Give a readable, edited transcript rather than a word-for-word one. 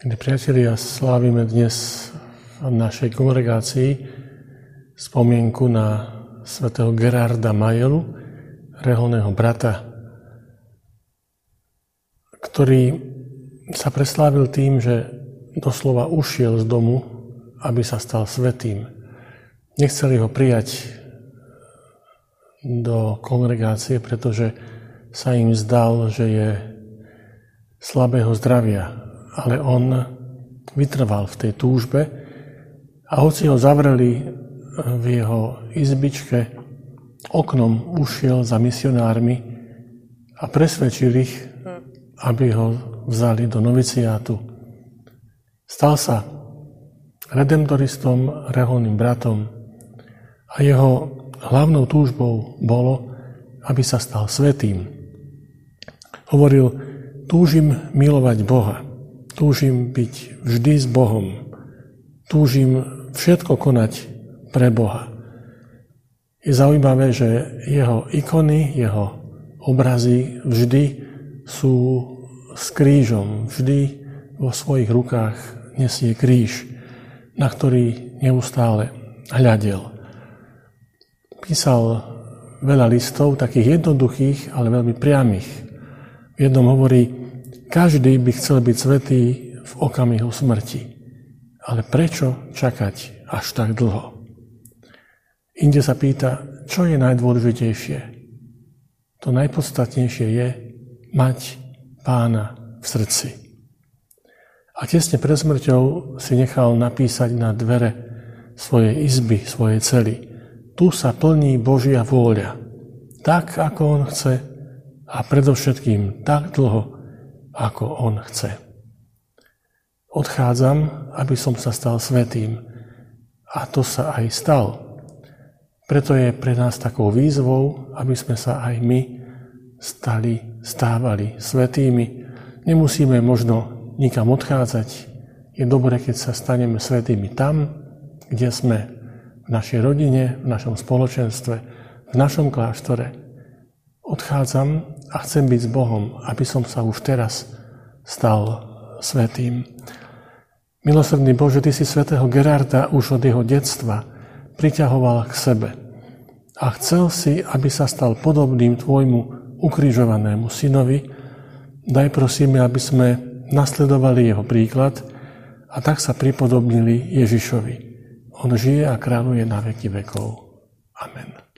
Milí priatelia, slávime dnes v našej kongregácii spomienku na svätého Gerarda Majellu, reholného brata, ktorý sa preslávil tým, že doslova ušiel z domu, aby sa stal svätým. Nechceli ho prijať do kongregácie, pretože sa im zdal, že je slabého zdravia. Ale on vytrval v tej túžbe a hoci ho zavreli v jeho izbičke, oknom ušiel za misionármi a presvedčil ich, aby ho vzali do noviciátu. Stal sa redemptoristom, reholným bratom a jeho hlavnou túžbou bolo, aby sa stal svätým. Hovoril, túžim milovať Boha. Túžim byť vždy s Bohom. Túžim všetko konať pre Boha. Je zaujímavé, že jeho ikony, jeho obrazy vždy sú s krížom. Vždy vo svojich rukách nesie kríž, na ktorý neustále hľadel. Písal veľa listov, takých jednoduchých, ale veľmi priamých. V jednom hovorí, každý by chcel byť svätý v okamihu smrti. Ale prečo čakať až tak dlho? Inde sa pýta, čo je najdôležitejšie? To najpodstatnejšie je mať Pána v srdci. A tesne pred smrťou si nechal napísať na dvere svojej izby, svojej cely. Tu sa plní Božia vôľa. Tak, ako on chce a predovšetkým tak dlho, ako on chce. Odchádzam, aby som sa stal svätým. A to sa aj stal. Preto je pre nás takou výzvou, aby sme sa aj my stávali svätými. Nemusíme možno nikam odchádzať. Je dobré, keď sa staneme svätými tam, kde sme, v našej rodine, v našom spoločenstve, v našom kláštore. Odchádzam a chcem byť s Bohom, aby som sa už teraz stal svätým. Milosrdný Bože, Ty si svätého Gerarda už od jeho detstva priťahoval k sebe a chcel si, aby sa stal podobným Tvojmu ukrižovanému synovi. Daj prosíme, aby sme nasledovali jeho príklad a tak sa pripodobnili Ježišovi. On žije a kráľuje na veky vekov. Amen.